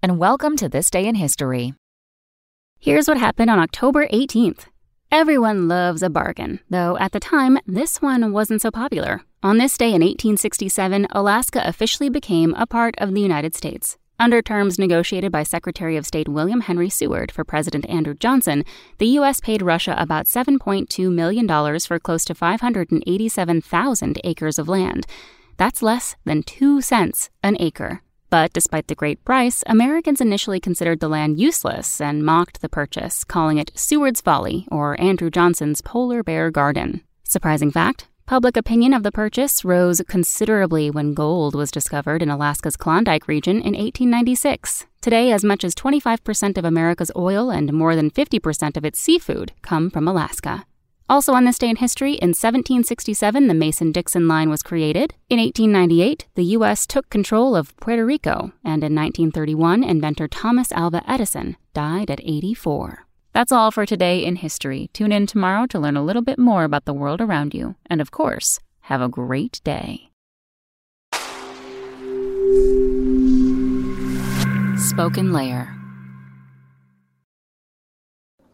and welcome to This Day in History. Here's what happened on October 18th. Everyone loves a bargain, though at the time, this one wasn't so popular. On this day in 1867, Alaska officially became a part of the United States. Under terms negotiated by Secretary of State William Henry Seward for President Andrew Johnson, the U.S. paid Russia about $7.2 million for close to 587,000 acres of land. That's less than 2 cents an acre. But despite the great price, Americans initially considered the land useless and mocked the purchase, calling it Seward's Folly or Andrew Johnson's Polar Bear Garden. Surprising fact, public opinion of the purchase rose considerably when gold was discovered in Alaska's Klondike region in 1896. Today, as much as 25% of America's oil and more than 50% of its seafood come from Alaska. Also on this day in history, in 1767, the Mason-Dixon line was created. In 1898, the U.S. took control of Puerto Rico. And in 1931, inventor Thomas Alva Edison died at 84. That's all for today in history. Tune in tomorrow to learn a little bit more about the world around you. And of course, have a great day. Spoken Layer.